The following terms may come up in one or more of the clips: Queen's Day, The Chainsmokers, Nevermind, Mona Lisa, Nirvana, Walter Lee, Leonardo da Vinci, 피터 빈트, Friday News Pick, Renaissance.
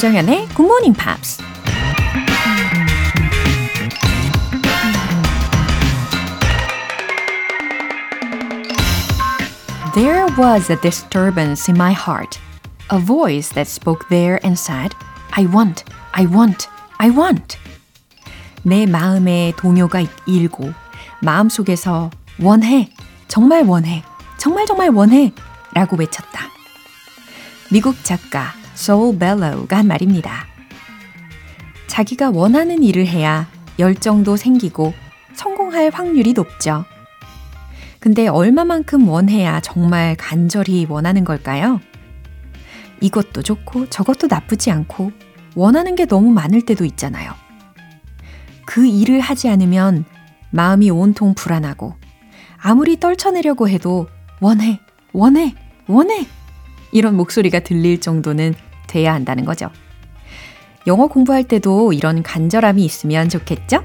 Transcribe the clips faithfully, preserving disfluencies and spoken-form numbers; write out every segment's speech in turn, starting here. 조정연의 굿모닝 팝스. There was a disturbance in my heart, a voice that spoke there and said, I want, I want, I want. 내 마음에 동요가 일고 마음속에서 원해, 정말 원해, 정말 정말 원해 라고 외쳤다. 미국 작가 소울 벨로우가 한 말입니다. 자기가 원하는 일을 해야 열정도 생기고 성공할 확률이 높죠. 근데 얼마만큼 원해야 정말 간절히 원하는 걸까요? 이것도 좋고 저것도 나쁘지 않고 원하는 게 너무 많을 때도 있잖아요. 그 일을 하지 않으면 마음이 온통 불안하고 아무리 떨쳐내려고 해도 원해, 원해, 원해! 이런 목소리가 들릴 정도는 돼야 한다는 거죠. 영어 공부할 때도 이런 간절함이 있으면 좋겠죠?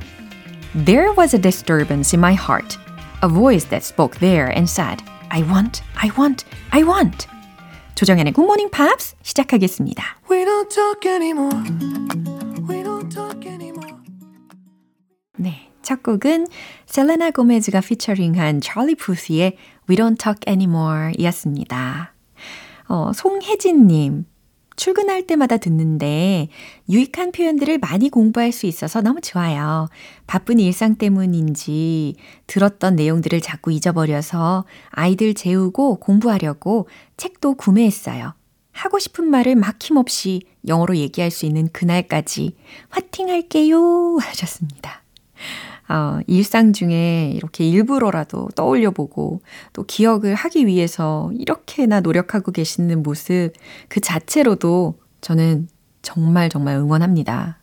There was a disturbance in my heart. A voice that spoke there and said, I want, I want, I want. 조정연의 Good Morning Pops 시작하겠습니다. We don't talk anymore. We don't talk anymore. 네, 첫 곡은 셀레나 고메즈가 피처링한 찰리 푸스의 We don't talk anymore 이었습니다. 어, 송혜진님, 출근할 때마다 듣는데 유익한 표현들을 많이 공부할 수 있어서 너무 좋아요. 바쁜 일상 때문인지 들었던 내용들을 자꾸 잊어버려서 아이들 재우고 공부하려고 책도 구매했어요. 하고 싶은 말을 막힘없이 영어로 얘기할 수 있는 그날까지 화팅할게요 하셨습니다. 어, 일상 중에 이렇게 일부러라도 떠올려보고 또 기억을 하기 위해서 이렇게나 노력하고 계시는 모습 그 자체로도 저는 정말 정말 응원합니다.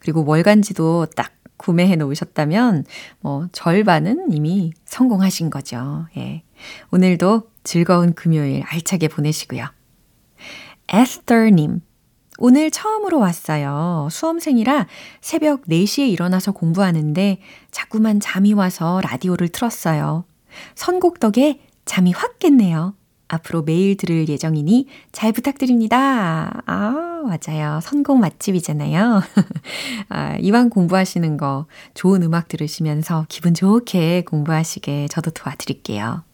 그리고 월간지도 딱 구매해 놓으셨다면 뭐 절반은 이미 성공하신 거죠. 예. 오늘도 즐거운 금요일 알차게 보내시고요. 에스터님. 오늘 처음으로 왔어요. 수험생이라 새벽 네 시에 일어나서 공부하는데 자꾸만 잠이 와서 라디오를 틀었어요. 선곡 덕에 잠이 확 깼네요. 앞으로 매일 들을 예정이니 잘 부탁드립니다. 아, 맞아요. 선곡 맛집이잖아요. 아, 이왕 공부하시는 거 좋은 음악 들으시면서 기분 좋게 공부하시게 저도 도와드릴게요.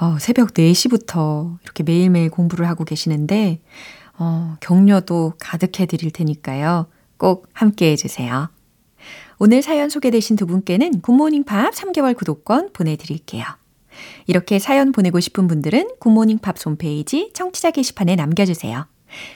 어, 새벽 네 시부터 이렇게 매일매일 공부를 하고 계시는데 어, 격려도 가득해 드릴 테니까요. 꼭 함께해 주세요. 오늘 사연 소개되신 두 분께는 굿모닝팝 삼 개월 구독권 보내드릴게요. 이렇게 사연 보내고 싶은 분들은 굿모닝팝 홈페이지 청취자 게시판에 남겨주세요.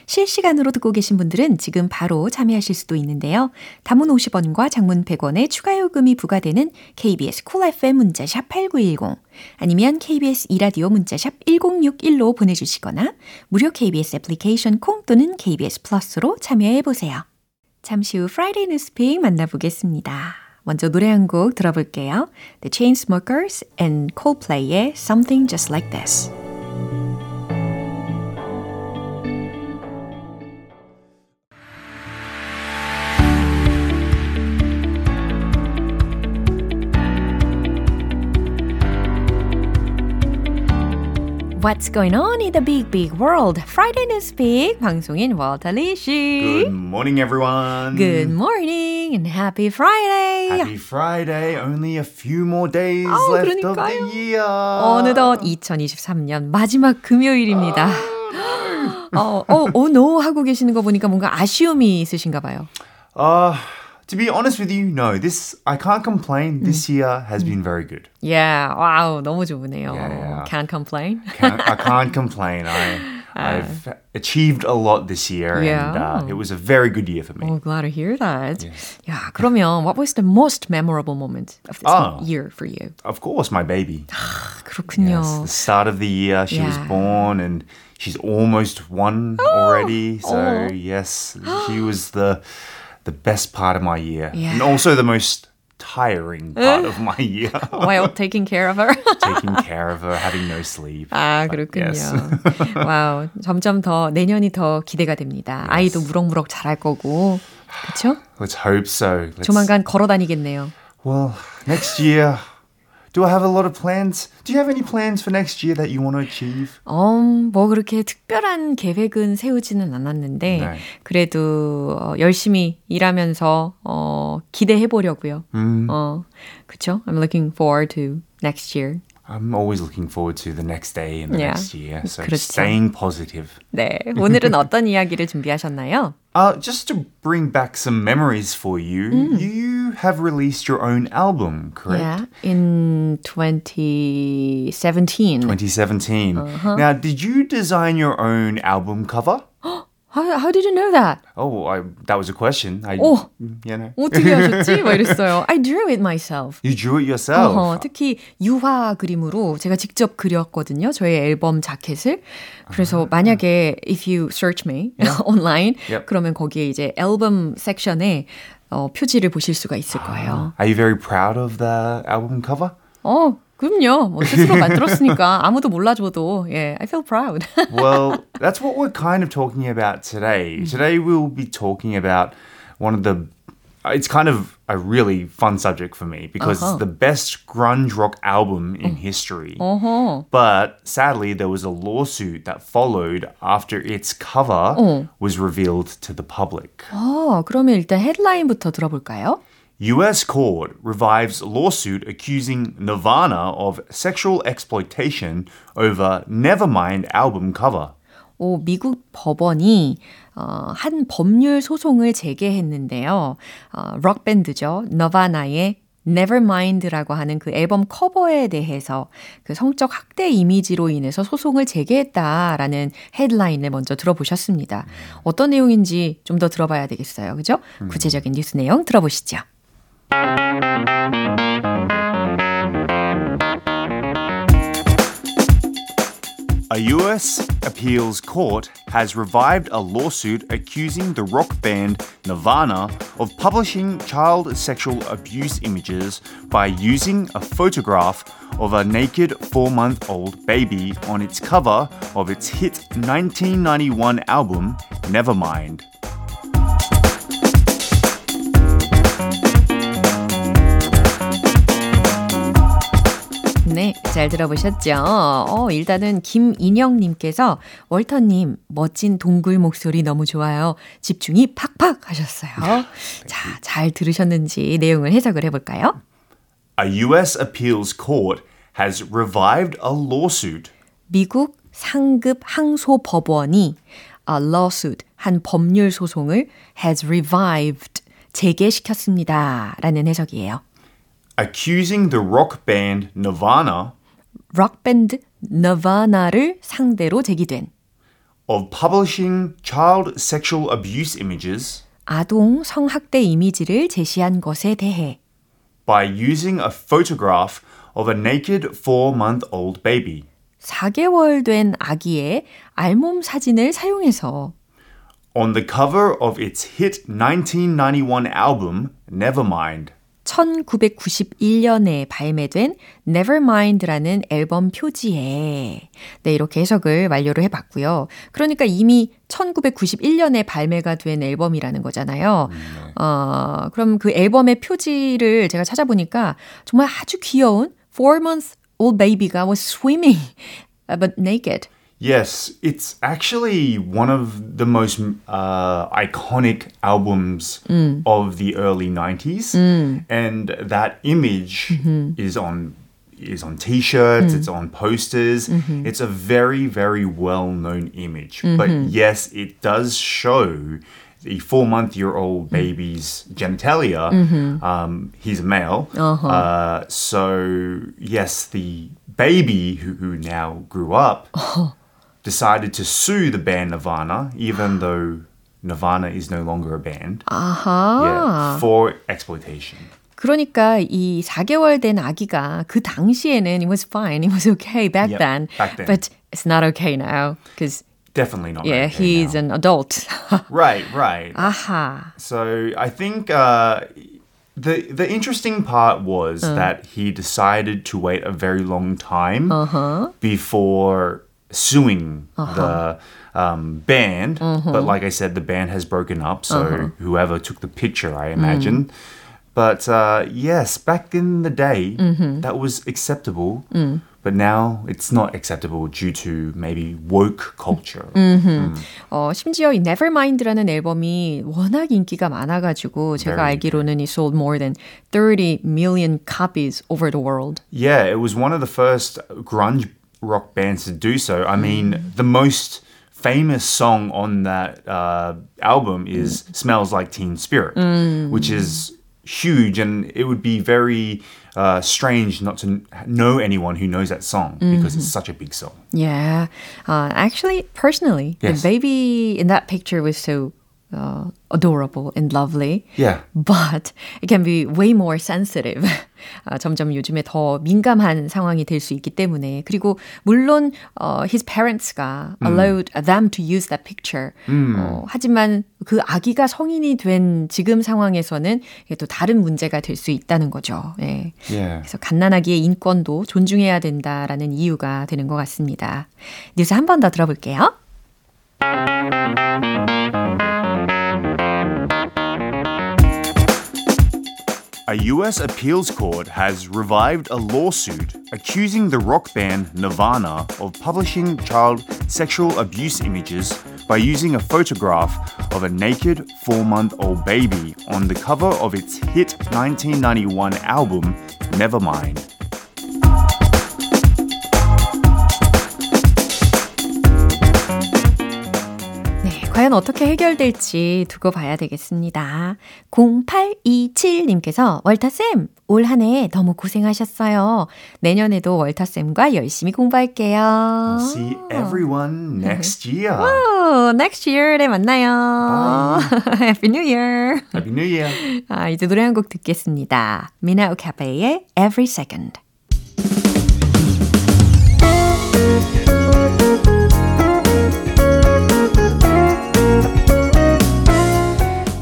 실시간으로 듣고 계신 분들은 지금 바로 참여하실 수도 있는데요. 단문 오십 원과 장문 백 원의 추가 요금이 부과되는 케이비에스 쿨 에프엠 문자샵 팔구일공 아니면 케이비에스 이라디오 문자샵 일공육일로 보내주시거나 무료 케이비에스 애플리케이션 콩 또는 케이비에스 플러스로 참여해보세요. 잠시 후 프라이데이 뉴스픽 만나보겠습니다. 먼저 노래 한 곡 들어볼게요. The Chainsmokers and Coldplay의 Something Just Like This. What's going on in the big, big world? Friday Newspeak 방송인 Walter Lee 씨. Good morning, everyone. Good morning and happy Friday. Happy Friday. Only a few more days oh, left 그러니까요. of the year. 어느덧 이천이십삼 년 마지막 금요일입니다. Oh, no. 어, 어, no 하고 계시는 거 보니까 뭔가 아쉬움이 있으신가 봐요. 아... Uh... To be honest with you, no. This I can't complain. This year has been very good. Yeah, wow, 너무 좋으네요. Yeah, yeah. Can't complain. Can't, I can't complain. I, I've achieved a lot this year, yeah. and uh, it was a very good year for me. Oh, glad to hear that. Yes. Yeah, 그러면 what was the most memorable moment of this oh, year for you? Of course, my baby. 그렇군요. Yes, the start of the year, she yeah. was born, and she's almost one oh, already. So oh. yes, she was the. The best part of my year, yeah. and also the most tiring part of my year. While taking care of her. Taking care of her, having no sleep. 아, 그렇군요. Yes. wow, 점점 더, 내년이 더 기대가 됩니다. Yes. 아이도 무럭무럭 자랄 거고, 그렇죠? Let's hope so. Let's... 조만간 걸어 다니겠네요. Well, next year... Do I have a lot of plans? Do you have any plans for next year that you want to achieve? Um, 뭐 그렇게 특별한 계획은 세우지는 않았는데 네. 그래도 어, 열심히 일하면서 어, 기대해 보려고요. 음. 어, 그렇죠? I'm looking forward to next year. I'm always looking forward to the next day and the yeah. next year. So 그렇죠. staying positive. 네, 오늘은 어떤 이야기를 준비하셨나요? Uh, just to bring back some memories for you, mm. you have released your own album, correct? Yeah, in twenty seventeen. twenty seventeen. Uh-huh. Now, did you design your own album cover? How, how did you know that? Oh, I, that was a question. I, oh, you know. 어떻게 하셨지? 막 이랬어요. I drew it myself. You drew it yourself? Uh-huh, 특히 유화 그림으로 제가 직접 그렸거든요. 저의 앨범 자켓을. 그래서 uh-huh. 만약에 uh-huh. if you search me yeah. online, yep. 그러면 거기에 이제 앨범 섹션에 어, 표지를 보실 수가 있을 거예요. Uh, are you very proud of the album cover? 어. 그럼요. 뭐 스스로 만들었으니까 아무도 몰라줘도 yeah, I feel proud. Well, that's what we're kind of talking about today. Mm-hmm. Today we'll be talking about one of the... It's kind of a really fun subject for me because uh-huh. it's the best grunge rock album in history. Uh-huh. But sadly, there was a lawsuit that followed after its cover uh-huh. was revealed to the public. 어, 그러면 일단 헤드라인부터 들어볼까요? U S court revives lawsuit accusing Nirvana of sexual exploitation over Nevermind album cover. 오, 미국 법원이 어, 한 법률 소송을 제기했는데요. 어, 록밴드죠. 너바나의 Nevermind라고 하는 그 앨범 커버에 대해서 그 성적 학대 이미지로 인해서 소송을 제기했다라는 헤드라인을 먼저 들어보셨습니다. 음. 어떤 내용인지 좀 더 들어봐야 되겠어요. 그죠? 음. 구체적인 뉴스 내용 들어보시죠. A U S appeals court has revived a lawsuit accusing the rock band Nirvana of publishing child sexual abuse images by using a photograph of a naked four-month-old baby on its cover of its hit nineteen ninety-one album Nevermind. 네, 잘 들어보셨죠? 어, 일단은 김인영님께서 월터님 멋진 동굴 목소리 너무 좋아요. 집중이 팍팍 하셨어요. 자, 잘 들으셨는지 내용을 해석을 해볼까요? A U S appeals court has revived a lawsuit. 미국 상급 항소 법원이 a lawsuit, 한 법률 소송을 has revived, 재개시켰습니다. 라는 해석이에요. Accusing the rock band Nirvana rock band Nirvana를 상대로 제기된 of publishing child sexual abuse images 아동 성학대 이미지를 제시한 것에 대해 by using a photograph of a naked four-month-old baby 네 개월 된 아기의 알몸 사진을 사용해서 on the cover of its hit nineteen ninety-one album Nevermind 천구백구십일 년에 발매된 Nevermind라는 앨범 표지에 네, 이렇게 해석을 완료를 해봤고요. 그러니까 이미 천구백구십일 년에 발매가 된 앨범이라는 거잖아요. 음. 어, 그럼 그 앨범의 표지를 제가 찾아보니까 정말 아주 귀여운 four-month-old baby가 was swimming but naked. Yes, it's actually one of the most uh, iconic albums mm. of the early nineties, mm. and that image mm-hmm. is on is on T-shirts, mm. it's on posters. Mm-hmm. It's a very, very well-known image. Mm-hmm. But yes, it does show the four-month-year-old baby's genitalia. Mm-hmm. Um, he's a male, uh-huh. uh, so yes, the baby who, who now grew up. Oh. decided to sue the band Nirvana, even though Nirvana is no longer a band, yeah, for exploitation. 그러니까 이 네 개월 된 아기가 그 당시에는 it was fine, it was okay back, yep, then, back then, but it's not okay now because definitely not. Yeah, okay he's now. An adult. Right, right. Aha. So I think uh, the the interesting part was uh. that he decided to wait a very long time uh-huh. before. Suing uh-huh. the um, band, uh-huh. but like I said, the band has broken up, so uh-huh. whoever took the picture, I imagine, mm. But uh, yes, back in the day, mm-hmm. that was acceptable. Mm. But now it's not acceptable due to maybe woke culture. 음. 어, 심지어 이 Nevermind라는 앨범이 워낙 인기가 많아가지고 제가 알기로는 it sold more than thirty million copies over the world. Yeah, it was one of the first grunge rock bands to do so. I mean, mm. the most famous song on that uh, album is mm. Smells Like Teen Spirit, mm. which is huge, and it would be very uh, strange not to know anyone who knows that song mm-hmm. because it's such a big song. Yeah. Uh, actually, personally, yes. the baby in that picture was so uh, adorable and lovely. Yeah. But it can be way more sensitive. 아, 점점 요즘에 더 민감한 상황이 될 수 있기 때문에 그리고 물론 어, his parents가 음. allowed them to use that picture 음. 어, 하지만 그 아기가 성인이 된 지금 상황에서는 이게 또 다른 문제가 될 수 있다는 거죠 예. yeah. 그래서 갓난아기의 인권도 존중해야 된다라는 이유가 되는 것 같습니다 뉴스 한 번 더 들어볼게요 A U S appeals court has revived a lawsuit accusing the rock band Nirvana of publishing child sexual abuse images by using a photograph of a naked four-month-old baby on the cover of its hit nineteen ninety-one album, Nevermind. 과연 어떻게 해결될지 두고 봐야 되겠습니다. 공팔이칠님께서 월타쌤, 올 한 해 너무 고생하셨어요. 내년에도 월타쌤과 열심히 공부할게요. I'll see everyone next year. Woo, next year에 만나요. Happy New Year. Happy New Year. 아, 이제 노래 한 곡 듣겠습니다. 미나우 카페의 Every Second.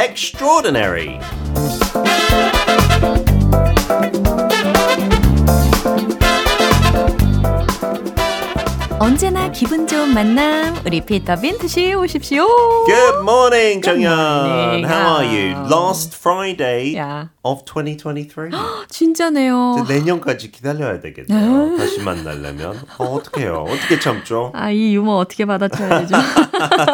Extraordinary. 언제나 기분 좋은 만남 우리 피터 빈트 씨 오십시오. Good morning, 정연. How are you? Last Friday yeah. of twenty twenty-three. 진짜네요. 내년까지 기다려야 되겠네요. 다시 만나려면 어, 어떡해요? 어떻게 참죠? 아, 이 유머 어떻게 받아줘야 되죠?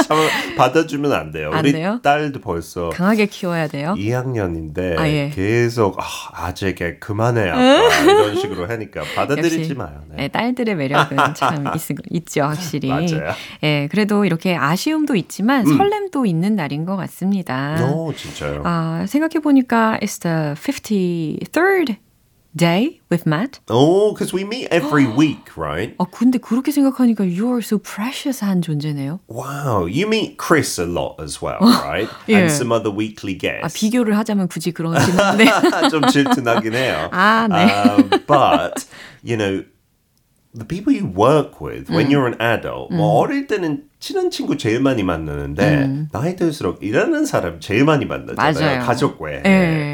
참 받아주면 안 돼요. 안 우리 돼요? 딸도 벌써 강하게 키워야 돼요. 이 학년인데 아, 예. 계속 아, 아재게 그만해 아빠 이런 식으로 하니까 받아들이지 마요. 네. 네, 딸들의 매력은 참 있, 있죠 확실히. 맞아요. 예, 그래도 이렇게 아쉬움도 있지만 음. 설렘도 있는 날인 것 같습니다. 오, 진짜요. 아, 생각해 보니까 it's the fifty-third. Day with Matt? Oh, because we meet every week, right? 아, 근데 그렇게 생각하니까 you're so precious한 존재네요. Wow, you meet Chris a lot as well, right? 예. And some other weekly guests. 아, 비교를 하자면 굳이 그런 질문인데. 좀 질투나긴 해요. 아, 네. Um, but, you know, the people you work with when 음. you're an adult, 음. 뭐 어릴 때는 친한 친구 제일 많이 만나는데 음. 나이 들수록 일하는 사람 제일 많이 만나잖아요. 맞아요. 가족 외에. 예.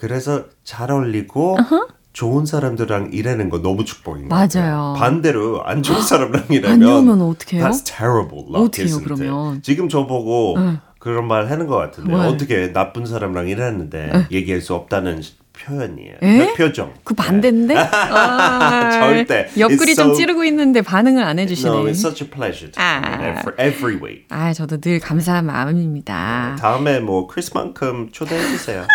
그래서 잘 어울리고 uh-huh. 좋은 사람들랑 일하는 거 너무 축복인 것 같아요. 반대로 안 좋은 사람랑 일하면 아니면 어떡해요? That's terrible luck, 어떡해요, isn't 그러면? it? 지금 저보고 응. 그런 말 하는 것 같은데 뭘. 어떻게 나쁜 사람랑 일하는데 응. 얘기할 수 없다는 표현이에요. 그 표정. 그 반대인데? 아, 절대. 옆구리 so, 좀 찌르고 있는데 반응을 안 해주시네. No, it's such a pleasure to 아, for every week. 아, 저도 늘 감사한 마음입니다. 다음에 뭐 크리스만큼 초대해 주세요.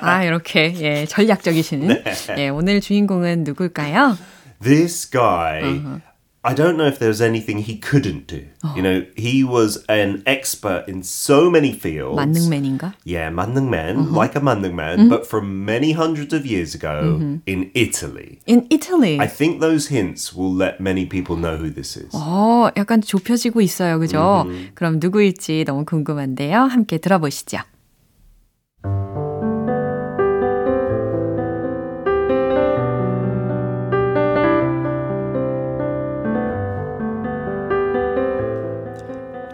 아, 이렇게 예 전략적이신. 네. 예, 오늘 주인공은 누굴까요? This guy. Uh-huh. I don't know if there was anything he couldn't do. Oh. You know, he was an expert in so many fields. 만능맨인가? Yeah, 만능맨, uh-huh. like a 만능man, mm-hmm. but from many hundreds of years ago mm-hmm. in Italy. In Italy? I think those hints will let many people know who this is. 어, 약간 좁혀지고 있어요, 그죠? Mm-hmm. 그럼 누구일지 너무 궁금한데요. 함께 들어보시죠.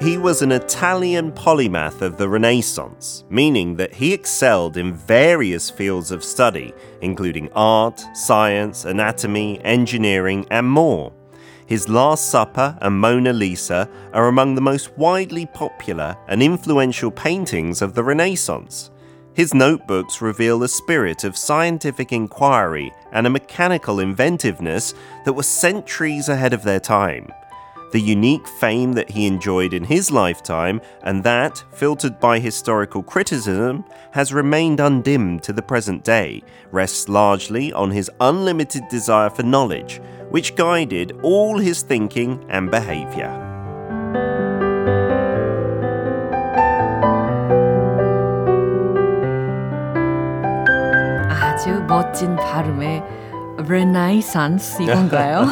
He was an Italian polymath of the Renaissance, meaning that he excelled in various fields of study, including art, science, anatomy, engineering, and more. His Last Supper and Mona Lisa are among the most widely popular and influential paintings of the Renaissance. His notebooks reveal a spirit of scientific inquiry and a mechanical inventiveness that were centuries ahead of their time. The unique fame that he enjoyed in his lifetime, and that, filtered by historical criticism, has remained undimmed to the present day, rests largely on his unlimited desire for knowledge, which guided all his thinking and behaviour. 아주 멋진 발음에 Renaissance 이건가요?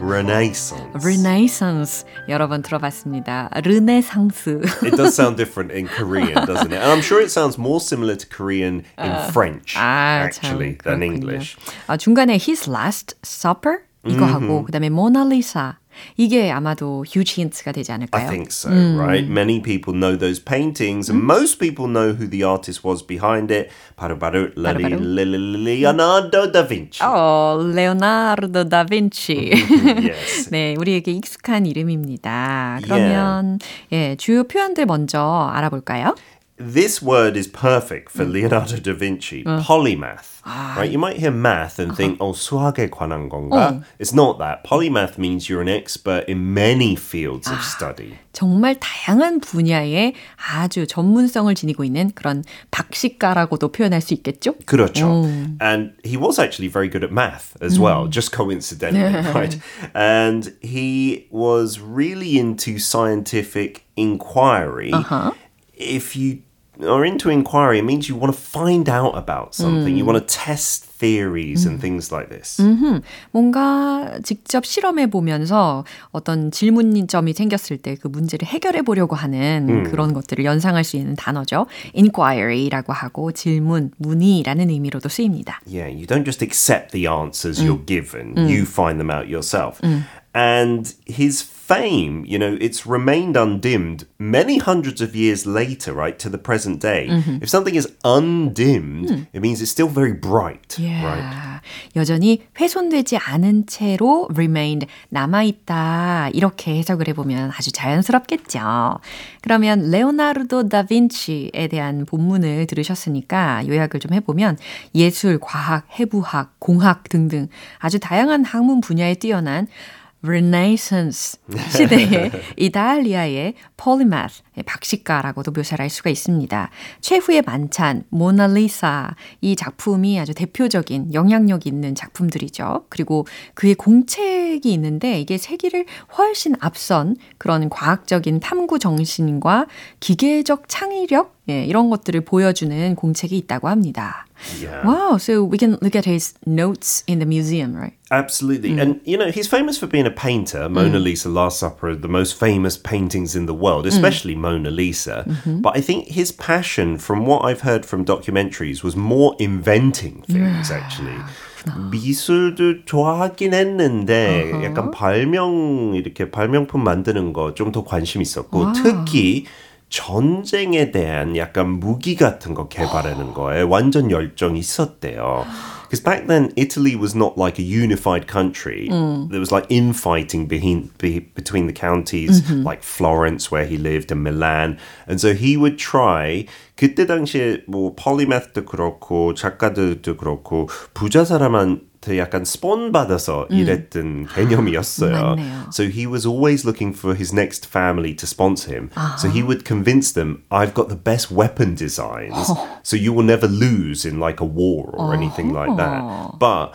Renaissance. Renaissance. 여러 번 들어봤습니다. 르네상스. It does sound different in Korean, doesn't it? And I'm sure it sounds more similar to Korean in uh, French, 아, actually, 참, than English. 아, 중간에 His Last Supper 이거 mm-hmm. 하고 그다음에 Mona Lisa. 이게 아마도 huge hints가 되지 않을까요? I think so, 음. right? Many people know those paintings, 음? and most people know who the artist was behind it. 바로 바로, 바로, 바로. Leonardo da Vinci. 어, Leonardo da Vinci. yes. 네, 우리에게 익숙한 이름입니다. 그러면 yeah. 예, 주요 표현들 먼저 알아볼까요? This word is perfect for Leonardo da Vinci, uh. polymath. Ah. Right? You might hear math and think, uh-huh. oh, 수학에 관한 건가? Uh. It's not that. Polymath means you're an expert in many fields ah. of study. 정말 다양한 분야에 아주 전문성을 지니고 있는 그런 박식가라고도 표현할 수 있겠죠? 그렇죠. 음. And he was actually very good at math as well, 음. just coincidentally, right? And he was really into scientific inquiry. Uh-huh. If you are into inquiry, it means you want to find out about something. 음. You want to test theories 음. and things like this. 음흠. 뭔가 직접 실험해 보면서 어떤 질문점이 생겼을 때 그 문제를 해결해 보려고 하는 음. 그런 것들을 연상할 수 있는 단어죠. inquiry라고 하고 질문, 문의라는 의미로도 쓰입니다. Yeah, you don't just accept the answers 음. you're given. 음. You find them out yourself. 음. And his fame, you know, it's remained undimmed many hundreds of years later, right, to the present day. Mm-hmm. If something is undimmed, mm. it means it's still very bright, yeah. right? 여전히 훼손되지 않은 채로 remained, 남아있다, 이렇게 해석을 해보면 아주 자연스럽겠죠. 그러면 레오나르도 다빈치에 대한 본문을 들으셨으니까 요약을 좀 해보면 예술, 과학, 해부학, 공학 등등 아주 다양한 학문 분야에 뛰어난 Renaissance 시대의 이탈리아의 polymath, 박식가라고도 묘사를 할 수가 있습니다. 최후의 만찬, 모나리사, 이 작품이 아주 대표적인 영향력 있는 작품들이죠. 그리고 그의 공책이 있는데 이게 세기를 훨씬 앞선 그런 과학적인 탐구 정신과 기계적 창의력, 예, 이런 것들을 보여주는 공책이 있다고 합니다. Yeah. Wow, so we can look at his notes in the museum, right? Absolutely. Mm. And, you know, he's famous for being a painter. Mona mm. Lisa, Last Supper are the most famous paintings in the world, especially mm. Mona Lisa. Mm-hmm. But I think his passion, from what I've heard from documentaries, was more inventing things, yeah. actually. 미술도 좋아하긴 했는데 uh-huh. 약간 발명, 이렇게 발명품 만드는 거 좀 더 관심 있었고, wow. 특히 전쟁에 대한 약간 무기 같은 거 개발하는 거에 완전 열정이 있었대요. Because back then, Italy was not like a unified country. Mm. There was like infighting behin- be- between the counties, mm-hmm. like Florence, where he lived, and Milan. And so he would try... 그때 당시에 뭐 폴리매스도 그렇고 작가들도 그렇고 부자 사람한 약간 스폰 받아서 음. 일했던 개념이었어요. So he was always looking for his next family to sponsor him. 아하. So he would convince them, I've got the best weapon designs, 어허. so you will never lose in like a war or 어허. anything like that. But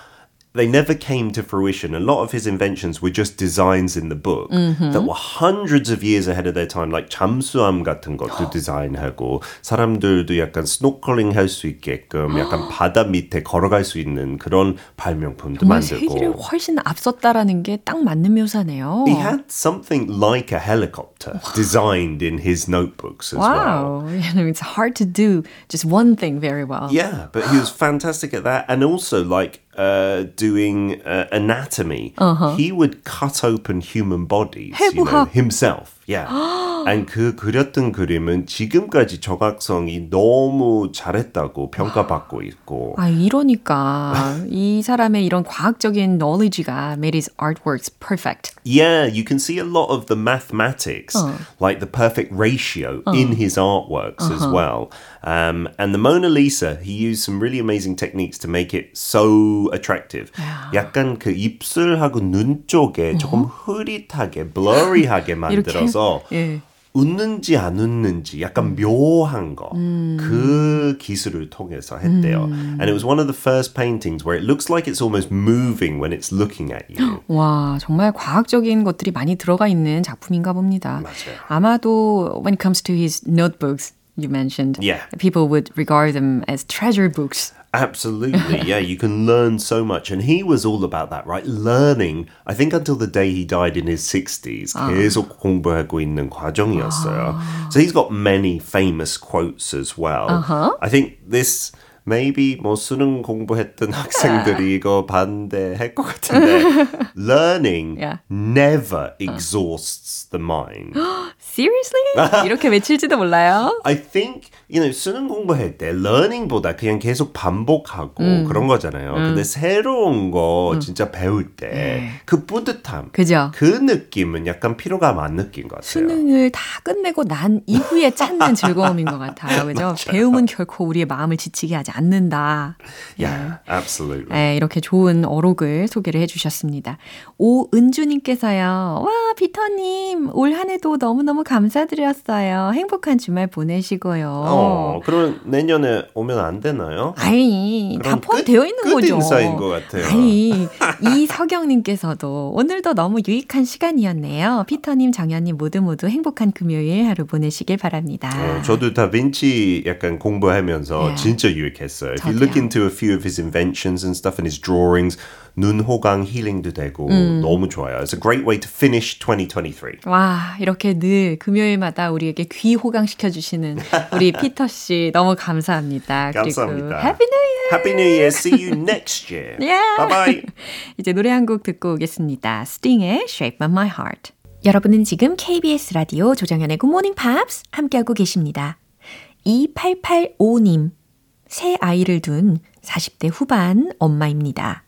they never came to fruition. A lot of his inventions were just designs in the book mm-hmm. that were hundreds of years ahead of their time, like 잠수함 같은 것도 디자인하고 사람들도 약간 스노클링 할 수 있게끔 약간 바다 밑에 걸어갈 수 있는 그런 발명품도 만들고. 세계를 훨씬 앞섰다라는 게 딱 맞는 묘사네요. He had something like a helicopter wow. designed in his notebooks as wow. well. Wow, you know, it's hard to do just one thing very well. Yeah, but he was fantastic at that, and also like Uh, doing uh, anatomy, uh-huh. he would cut open human bodies you know, himself. Yeah. And 그 그렸던 그림은 지금까지 정확성이 너무 잘했다고 평가받고 있고. 아, 이러니까 이 사람의 이런 과학적인 knowledge가 made his artworks perfect. Yeah, you can see a lot of the mathematics, uh. like the perfect ratio uh. in his artworks uh-huh. as well. Um, and the Mona Lisa, he used some really amazing techniques to make it so attractive. Yeah. 약간 그 입술하고 눈 쪽에 uh-huh. 조금 흐릿하게, blurry하게 만들어서 예. 웃는지 안 웃는지 약간 묘한 거, 음. 그 기술을 통해서 했대요. 음. And it was one of the first paintings where it looks like it's almost moving when it's looking at you. 와, 정말 과학적인 것들이 많이 들어가 있는 작품인가 봅니다. 맞아요. 아마도 when it comes to his notebooks, you mentioned, yeah. people would regard them as treasure books. Absolutely, yeah, you can learn so much. And he was all about that, right? Learning, I think until the day he died in his sixties, 아. 계속 공부하고 있는 과정이었어요. 아. So he's got many famous quotes as well. Uh-huh. I think this... Maybe 뭐 수능 공부했던 학생들이 이거 반대할 것 같은데 Learning yeah. never exhausts the mind. Seriously? 이렇게 외칠지도 몰라요. I think, you know, 수능 공부할 때 learning보다 그냥 계속 반복하고 음. 그런 거잖아요. 음. 근데 새로운 거 음. 진짜 배울 때 그 뿌듯함, 그죠? 그 느낌은 약간 피로감 안 느낀 것 같아요. 수능을 다 끝내고 난 이후에 찾는 즐거움인 것 같아요. 그죠? 배움은 결코 우리의 마음을 지치게 하지 않는다. Yeah, 네. absolutely. 네, 이렇게 좋은 어록을 소개를 해주셨습니다. 오은주님께서요. 와, 피터님 올 한 해도 너무너무 감사드렸어요. 행복한 주말 보내시고요. 어, 그럼 내년에 오면 안 되나요? 아니, 다 포함되어 있는 끝 거죠. 끝 인사인 것 같아요. 아니, 이석영님께서도 오늘도 너무 유익한 시간이었네요. 피터님, 정연님 모두 모두 행복한 금요일 하루 보내시길 바랍니다. 어, 저도 다빈치 약간 공부하면서 네. 진짜 유익 했어요. If you look into a few of his inventions and stuff and his drawings, 눈 호강 힐링도 되고 음. 너무 좋아요. It's a great way to finish twenty twenty-three. 와, 이렇게 늘 금요일마다 우리에게 귀 호강시켜주시는 우리 피터 씨 너무 감사합니다. 감사합니다. Happy New Year! Happy New Year! See you next year! Yeah. Bye-bye! 이제 노래 한 곡 듣고 오겠습니다. Sting의 Shape of My Heart. 여러분은 지금 케이비에스 라디오 조정현의 Good Morning Pops 함께하고 계십니다. 이팔팔오님. 세 아이를 둔 사십대 후반 엄마입니다.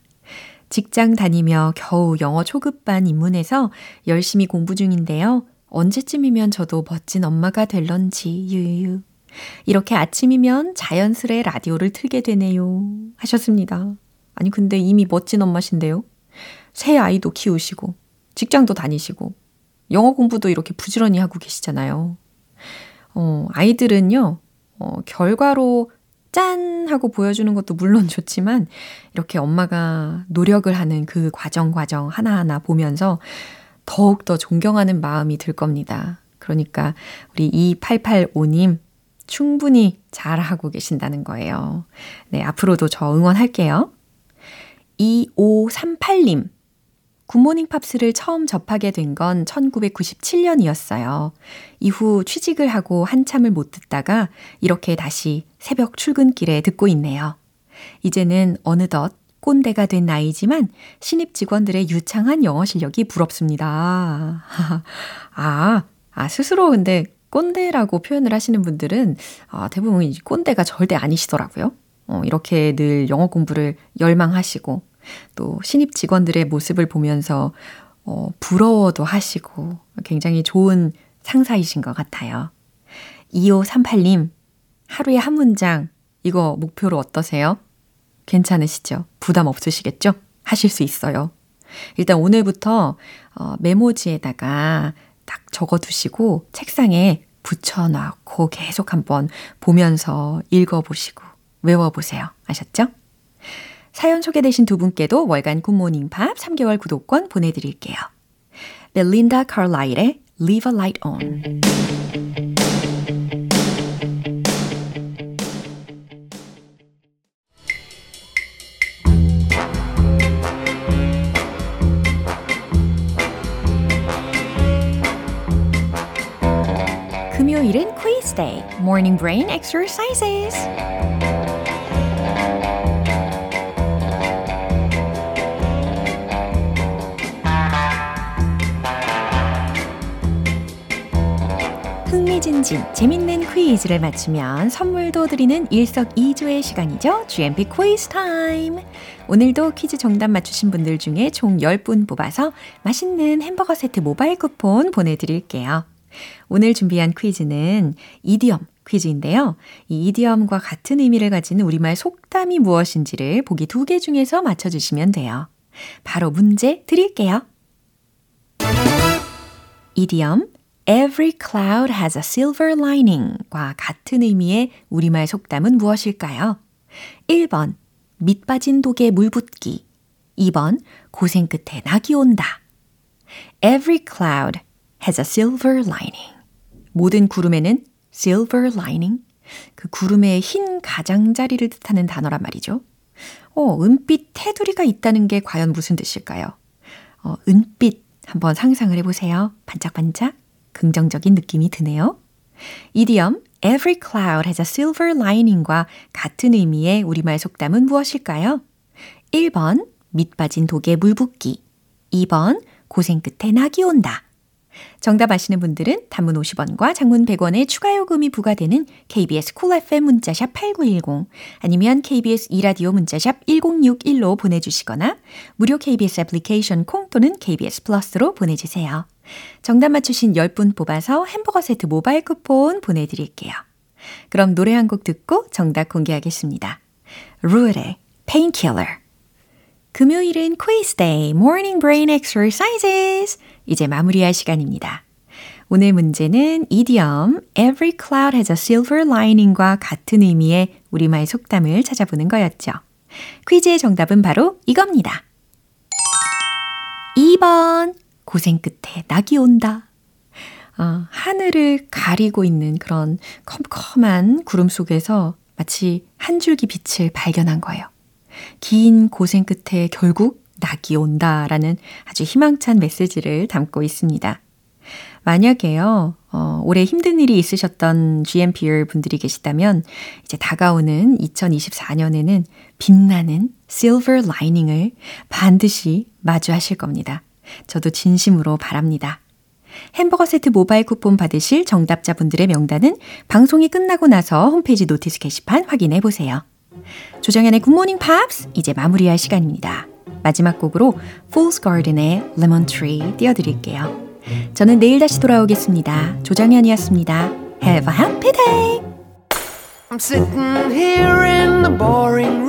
직장 다니며 겨우 영어 초급반 입문해서 열심히 공부 중인데요. 언제쯤이면 저도 멋진 엄마가 될런지 유유. 이렇게 아침이면 자연스레 라디오를 틀게 되네요. 하셨습니다. 아니 근데 이미 멋진 엄마신데요. 세 아이도 키우시고 직장도 다니시고 영어 공부도 이렇게 부지런히 하고 계시잖아요. 어, 아이들은요. 어, 결과로 짠! 하고 보여주는 것도 물론 좋지만 이렇게 엄마가 노력을 하는 그 과정 과정 하나하나 보면서 더욱더 존경하는 마음이 들 겁니다. 그러니까 우리 이팔팔오님 충분히 잘하고 계신다는 거예요. 네, 앞으로도 저 응원할게요. 이오삼팔님 굿모닝 팝스를 처음 접하게 된 건 천구백구십칠년이었어요. 이후 취직을 하고 한참을 못 듣다가 이렇게 다시 새벽 출근길에 듣고 있네요. 이제는 어느덧 꼰대가 된 나이지만 신입 직원들의 유창한 영어 실력이 부럽습니다. 아, 아, 스스로 근데 꼰대라고 표현을 하시는 분들은 아, 대부분 꼰대가 절대 아니시더라고요. 어, 이렇게 늘 영어 공부를 열망하시고 또 신입 직원들의 모습을 보면서 어, 부러워도 하시고 굉장히 좋은 상사이신 것 같아요. 이오삼팔님, 하루에 한 문장 이거 목표로 어떠세요? 괜찮으시죠? 부담 없으시겠죠? 하실 수 있어요. 일단 오늘부터 어, 메모지에다가 딱 적어두시고 책상에 붙여놓고 계속 한번 보면서 읽어보시고 외워보세요. 아셨죠? 사연 소개되신 두 분께도 월간 굿모닝 팝 삼 개월 구독권 보내드릴게요. Belinda Carlisle의 Leave a Light On. 금요일은 Queen's Day, Morning Brain Exercises. 흥미진진, 재밌는 퀴즈를 맞추면 선물도 드리는 일석이조의 시간이죠. 지엠피 퀴즈 타임! 오늘도 퀴즈 정답 맞추신 분들 중에 총 열 분 뽑아서 맛있는 햄버거 세트 모바일 쿠폰 보내드릴게요. 오늘 준비한 퀴즈는 이디엄 퀴즈인데요. 이 이디엄과 같은 의미를 가진 우리말 속담이 무엇인지를 보기 두 개 중에서 맞춰주시면 돼요. 바로 문제 드릴게요. 이디엄 Every cloud has a silver lining과 같은 의미의 우리말 속담은 무엇일까요? 일 번 밑 빠진 독에 물 붓기, 이 번 고생 끝에 낙이 온다. Every cloud has a silver lining. 모든 구름에는 silver lining, 그 구름의 흰 가장자리를 뜻하는 단어란 말이죠. 어, 은빛 테두리가 있다는 게 과연 무슨 뜻일까요? 어, 은빛 한번 상상을 해보세요. 반짝반짝 긍정적인 느낌이 드네요. 이디엄 Every cloud has a silver lining과 같은 의미의 우리말 속담은 무엇일까요? 일 번 밑 빠진 독에 물 붓기, 이 번 고생 끝에 낙이 온다. 정답 아시는 분들은 단문 오십 원과 장문 백 원의 추가 요금이 부과되는 케이비에스 쿨 에프엠 문자샵 팔구일공 아니면 케이비에스 이라디오 문자샵 일공육일로 보내주시거나 무료 케이비에스 애플리케이션 콩 또는 케이비에스 플러스로 보내주세요. 정답 맞추신 열 분 뽑아서 햄버거 세트 모바일 쿠폰 보내드릴게요. 그럼 노래 한 곡 듣고 정답 공개하겠습니다. Ruel의 Painkiller. 금요일은 quiz day, morning brain exercises. 이제 마무리할 시간입니다. 오늘 문제는 이디엄 Every cloud has a silver lining과 같은 의미의 우리말 속담을 찾아보는 거였죠. 퀴즈의 정답은 바로 이겁니다. 이 번 고생 끝에 낙이 온다. 어, 하늘을 가리고 있는 그런 컴컴한 구름 속에서 마치 한 줄기 빛을 발견한 거예요. 긴 고생 끝에 결국 낙이 온다라는 아주 희망찬 메시지를 담고 있습니다. 만약에요, 어, 올해 힘든 일이 있으셨던 지엠피엘 분들이 계시다면 이제 다가오는 이천이십사 년에는 빛나는 silver lining을 반드시 마주하실 겁니다. 저도 진심으로 바랍니다. 햄버거 세트 모바일 쿠폰 받으실 정답자분들의 명단은 방송이 끝나고 나서 홈페이지 노티스 게시판 확인해 보세요. 조정현의 굿모닝 팝스 이제 마무리할 시간입니다. 마지막 곡으로 Fool's Garden의 Lemon Tree 띄워드릴게요. 저는 내일 다시 돌아오겠습니다. 조정현이었습니다. Have a happy day. I'm sitting here in the boring